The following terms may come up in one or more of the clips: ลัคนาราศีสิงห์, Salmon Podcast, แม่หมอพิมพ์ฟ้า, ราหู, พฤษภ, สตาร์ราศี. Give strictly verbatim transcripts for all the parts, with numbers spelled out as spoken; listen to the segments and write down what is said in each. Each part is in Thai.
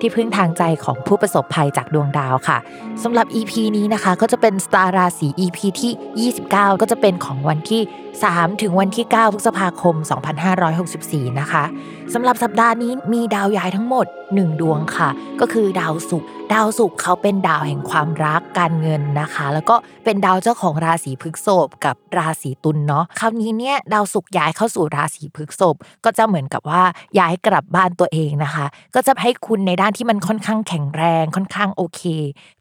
ที่พึ่งทางใจของผู้ประสบภัยจากดวงดาวค่ะสำหรับ อี พี นี้นะคะก็จะเป็นสตาร์ราศี อี พี ที่ยี่สิบเก้าก็จะเป็นของวันที่สามถึงวันที่เก้าพฤษภาคมสองพันห้าร้อยหกสิบสี่นะคะสำหรับสัปดาห์นี้มีดาวย้ายทั้งหมดหนึ่งดวงค่ะก็คือดาวศุกร์ดาวศุกร์เขาเป็นดาวแห่งความรักการเงินนะคะแล้วก็เป็นดาวเจ้าของราศีพฤษภกับราศีตุลเนาะคราวนี้เนี่ยดาวศุกร์ย้ายเข้าสู่ราศีพฤษภก็จะเหมือนกับว่าย้ายกลับบ้านตัวเองนะคะก็จะให้คุณในด้านที่มันค่อนข้างแข็งแรงค่อนข้างโอเค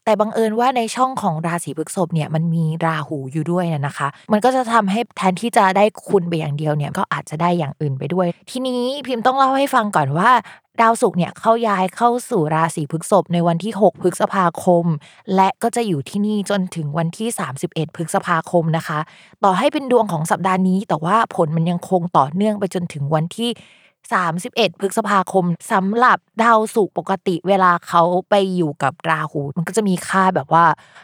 แต่บังเอิญว่าในช่องของราศีพฤษภเนี่ยมันมีราหูอยู่ด้วยนะคะมันก็จะทำให้แทนที่จะได้คุณไปอย่างเดียวเนี่ยก็อาจจะได้อย่างอื่นไปด้วยทีนี้พิมพ์ต้องเล่าให้ฟังก่อนว่าดาวศุกร์เนี่ยเข้าย้ายเข้าสู่ราศีพฤษภในวันที่หกพฤษภาคมและก็จะอยู่ที่นี่จนถึงวันที่สามสิบเอ็ดพฤษภาคมนะคะต่อให้เป็นดวงของสัปดาห์นี้แต่ว่าผลมันยังคงต่อเนื่องไปจนถึงวันที่สามสิบเอ็ดพฤษภาคมสำหรับดาวศุกร์ปกติเวลาเขาไปอยู่กับราหูมันก็จะมีค่าแบบว่า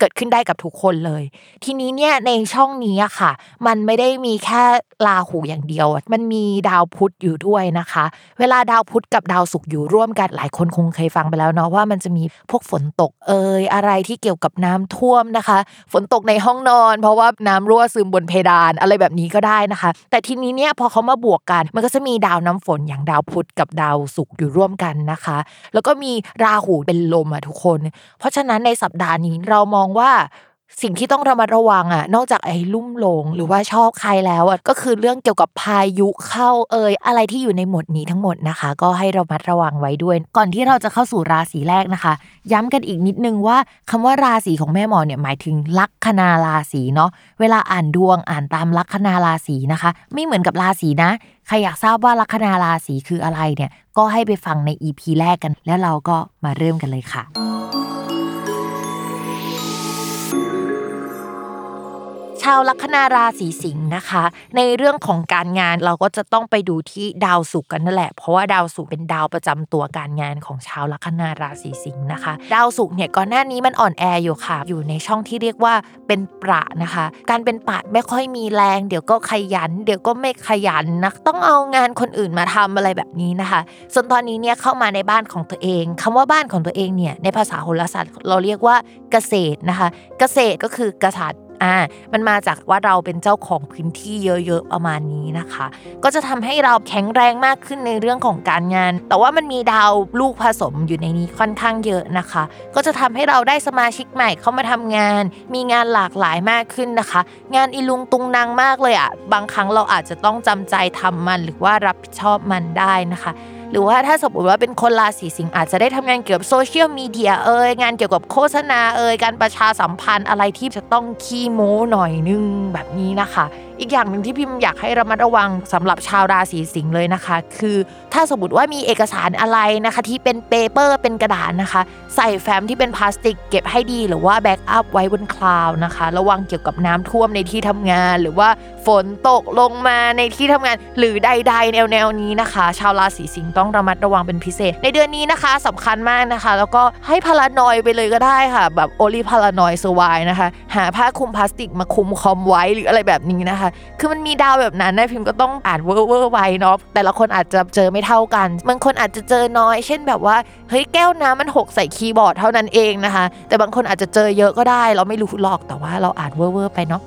เกิดขึ้นได้กับทุกคนเลยทีนี้เนี่ยในช่องนี้อะค่ะมันไม่ได้มีแค่ราหูอย่างเดียวมันมีดาวพุธอยู่ด้วยนะคะเวลาดาวพุธกับดาวศุกร์อยู่ร่วมกันหลายคนคงเคยฟังไปแล้วเนาะว่ามันจะมีพวกฝนตกเอ่ยอะไรที่เกี่ยวกับน้ำท่วมนะคะฝนตกในห้องนอนเพราะว่าน้ำรั่วซึมบนเพดานอะไรแบบนี้ก็ได้นะคะแต่ทีนี้เนี่ยพอเขามาบวกกันมันก็จะมีดาวน้ำฝนอย่างดาวพุธกับดาวศุกร์อยู่ร่วมกันนะคะแล้วก็มีราหูเป็นลมอะทุกคนเพราะฉะนั้นในสัปดาห์นี้เรามองว่าสิ่งที่ต้องระมัดระวังอ่ะนอกจากไอ้ลุ่มหลงหรือว่าชอบใครแล้วอ่ะก็คือเรื่องเกี่ยวกับพายุเข้าเอ่ยอะไรที่อยู่ในหมวดนี้ทั้งหมดนะคะก็ให้ระมัดระวังไว้ด้วยก่อนที่เราจะเข้าสู่ราศีแรกนะคะย้ำกันอีกนิดนึงว่าคำว่าราศีของแม่หมอเนี่ยหมายถึงลัคนาราศีเนาะเวลาอ่านดวงอ่านตามลัคนาราศีนะคะไม่เหมือนกับราศีนะใครอยากทราบว่าลัคนาราศีคืออะไรเนี่ยก็ให้ไปฟังใน อี พี แรกกันแล้วเราก็มาเริ่มกันเลยค่ะชาวลัคนาราศีสิงห์นะคะในเรื่องของการงานเราก็จะต้องไปดูที่ดาวศุกร์กันนั่นแหละเพราะว่าดาวศุกร์เป็นดาวประจำตัวการงานของชาวลัคนาราศีสิงห์นะคะดาวศุกร์เนี่ยก่อนหน้านี้มันอ่อนแออยู่ค่ะอยู่ในช่องที่เรียกว่าเป็นประนะคะการเป็นประไม่ค่อยมีแรงเดี๋ยวก็ขยันเดี๋ยวก็ไม่ขยันนะต้องเอางานคนอื่นมาทำอะไรแบบนี้นะคะส่วนตอนนี้เนี่ยเข้ามาในบ้านของตัวเองคำว่าบ้านของตัวเองเนี่ยในภาษาโหราศาสตร์เราเรียกว่าเกษตรนะคะเกษตรก็คือกษัตริย์อ่ามันมาจากว่าเราเป็นเจ้าของพื้นที่เยอะๆประมาณนี้นะคะก็จะทำให้เราแข็งแรงมากขึ้นในเรื่องของการงานแต่ว่ามันมีดาวลูกผสมอยู่ในนี้ค่อนข้างเยอะนะคะก็จะทำให้เราได้สมาชิกใหม่เข้ามาทำงานมีงานหลากหลายมากขึ้นนะคะงานอีลุงตุงนางมากเลยอ่ะบางครั้งเราอาจจะต้องจำใจทำมันหรือว่ารับผิดชอบมันได้นะคะ หรือว่าถ้าสมมติว่าเป็นคนราศีสิงห์อาจจะได้ทำงานเกี่ยวกับโซเชียลมีเดียเอ่ยงานเกี่ยวกับโฆษณาเอ่ยการประชาสัมพันธ์อะไรที่จะต้องขี้โม้หน่อยนึงแบบนี้นะคะอีกอย่างนึงที่พิมพ์อยากให้ระมัดระวังสำหรับชาวราศีสิงห์เลยนะคะคือถ้าสมมติว่ามีเอกสารอะไรนะคะที่เป็นเปเปอร์เป็นกระดาษนะคะใส่แฟ้มที่เป็นพลาสติกเก็บให้ดีหรือว่าแบ็กอัพไว้บนคลาวด์นะคะระวังเกี่ยวกับน้ำท่วมในที่ทำงานหรือว่าฝนตกลงมาในที่ทำงานหรือใดๆแนวๆนี้นะคะชาวราศีสิงห์ต้องระมัดระวังเป็นพิเศษในเดือนนี้นะคะสำคัญมากนะคะแล้วก็ให้พารานอยไปเลยก็ได้ค่ะแบบโอลิพารานอยสวายนะคะหาผ้าคลุมพลาสติกมาคลุมคอมไว้หรืออะไรแบบนี้นะคะคือมันมีดาวแบบนั้นนะพิมพ์ก็ต้องอ่านเวอร์เวอร์ไว้เนาะแต่ละคนอาจจะเจอไม่เท่ากันบางคนอาจจะเจอน้อยเช่นแบบว่าเฮ้ยแก้วน้ำมันหกใส่คีย์บอร์ดเท่านั้นเองนะคะแต่บางคนอาจจะเจอเยอะก็ได้เราไม่รู้หรอกแต่ว่าเราอ่านเวอร์เวอร์ไปเนาะ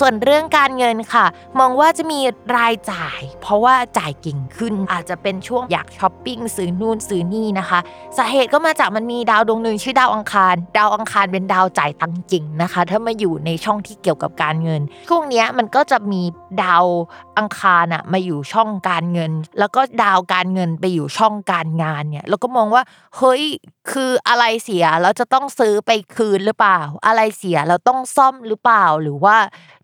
ส่วนเรื่องการเงินค่ะมองว่าจะมีรายจ่ายเพราะว่าจ่ายกิ่งขึ้นอาจจะเป็นช่วงอยากช้อปปิ้งซื้อนู่นซื้อนี่นะคะสาเหตุก็มาจากมันมีดาวดวงหนึ่งชื่อดาวอังคารดาวอังคารเป็นดาวจ่ายตังค์กิ่งนะคะถ้ามาอยู่ในช่องที่เกี่ยวกับการเงินช่วงนี้มันก็จะมีดาวอังคารน่ะมาอยู่ช่องการเงินแล้วก็ดาวการเงินไปอยู่ช่องการงานเนี่ยแล้วก็มองว่าเฮ้ยคืออะไรเสียแล้วจะต้องซื้อไปคืนหรือเปล่าอะไรเสียแล้วต้องซ่อมหรือเปล่าหรือว่า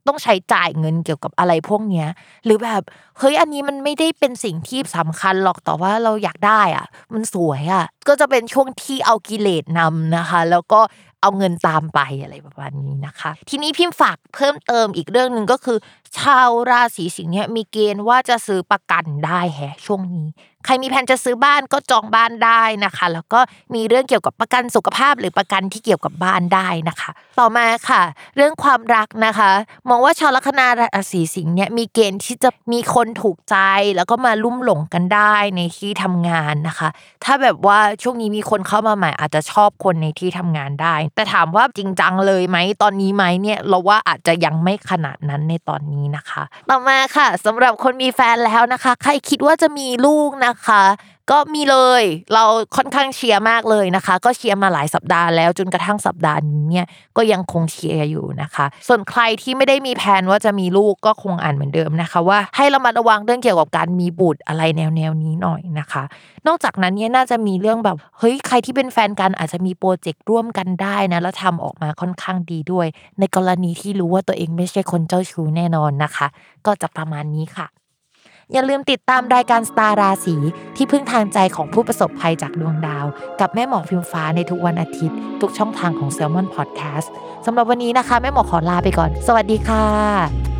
ต้องใช้จ่ายเงินเกี่ยวกับอะไรพวกเนี้ยหรือแบบเฮ้ยอันนี้มันไม่ได้เป็นสิ่งที่สำคัญหรอกแต่ว่าเราอยากได้อ่ะมันสวยอ่ะก็จะเป็นช่วงที่เอากิเลสนำนะคะแล้วก็เอาเงินตามไปอะไรประมาณนี้นะคะทีนี้พิมพ์ฝากเพิ่มเติมอีกเรื่องนึงก็คือชาวราศีสิงห์เนี่ยมีเกณฑ์ว่าจะซื้อประกันได้แฮะช่วงนี้ใครมีแผนจะซื้อบ้านก็จองบ้านได้นะคะแล้วก็มีเรื่องเกี่ยวกับประกันสุขภาพหรือประกันที่เกี่ยวกับบ้านได้นะคะต่อมาค่ะเรื่องความรักนะคะมองว่าชาวลัคนาราศีสิงห์เนี่ยมีเกณฑ์ที่จะมีคนถูกใจแล้วก็มาลุ่มหลงกันได้ในที่ทำงานนะคะถ้าแบบว่าช่วงนี้มีคนเข้ามาใหม่อาจจะชอบคนในที่ทำงานได้แต่ถามว่าจริงจังเลยไหมตอนนี้ไหมเนี่ยเราว่าอาจจะยังไม่ขนาดนั้นในตอนนี้นะคะต่อมาค่ะสำหรับคนมีแฟนแล้วนะคะใครคิดว่าจะมีลูกนะคะก็มีเลยเราค่อนข้างเชียร์มากเลยนะคะก็เชียร์มาหลายสัปดาห์แล้วจนกระทั่งสัปดาห์นี้เนี่ยก็ยังคงเชียร์อยู่นะคะส่วนใครที่ไม่ได้มีแผนว่าจะมีลูกก็คงอ่านเหมือนเดิมนะคะว่าให้ระมัดระวังเรื่องเกี่ยวกับการมีบุตรอะไรแนวๆนี้หน่อยนะคะนอกจากนั้นเนี่ยน่าจะมีเรื่องแบบเฮ้ยใครที่เป็นแฟนกันอาจจะมีโปรเจกต์ร่วมกันได้นะแล้วทำออกมาค่อนข้างดีด้วยในกรณีที่รู้ว่าตัวเองไม่ใช่คนเจ้าชู้แน่นอนนะคะก็จะประมาณนี้ค่ะอย่าลืมติดตามรายการสตาร์ราศีที่พึ่งทางใจของผู้ประสบภัยจากดวงดาวกับแม่หมอพิมฟ้าในทุกวันอาทิตย์ทุกช่องทางของ Salmon Podcast สำหรับวันนี้นะคะแม่หมอขอลาไปก่อนสวัสดีค่ะ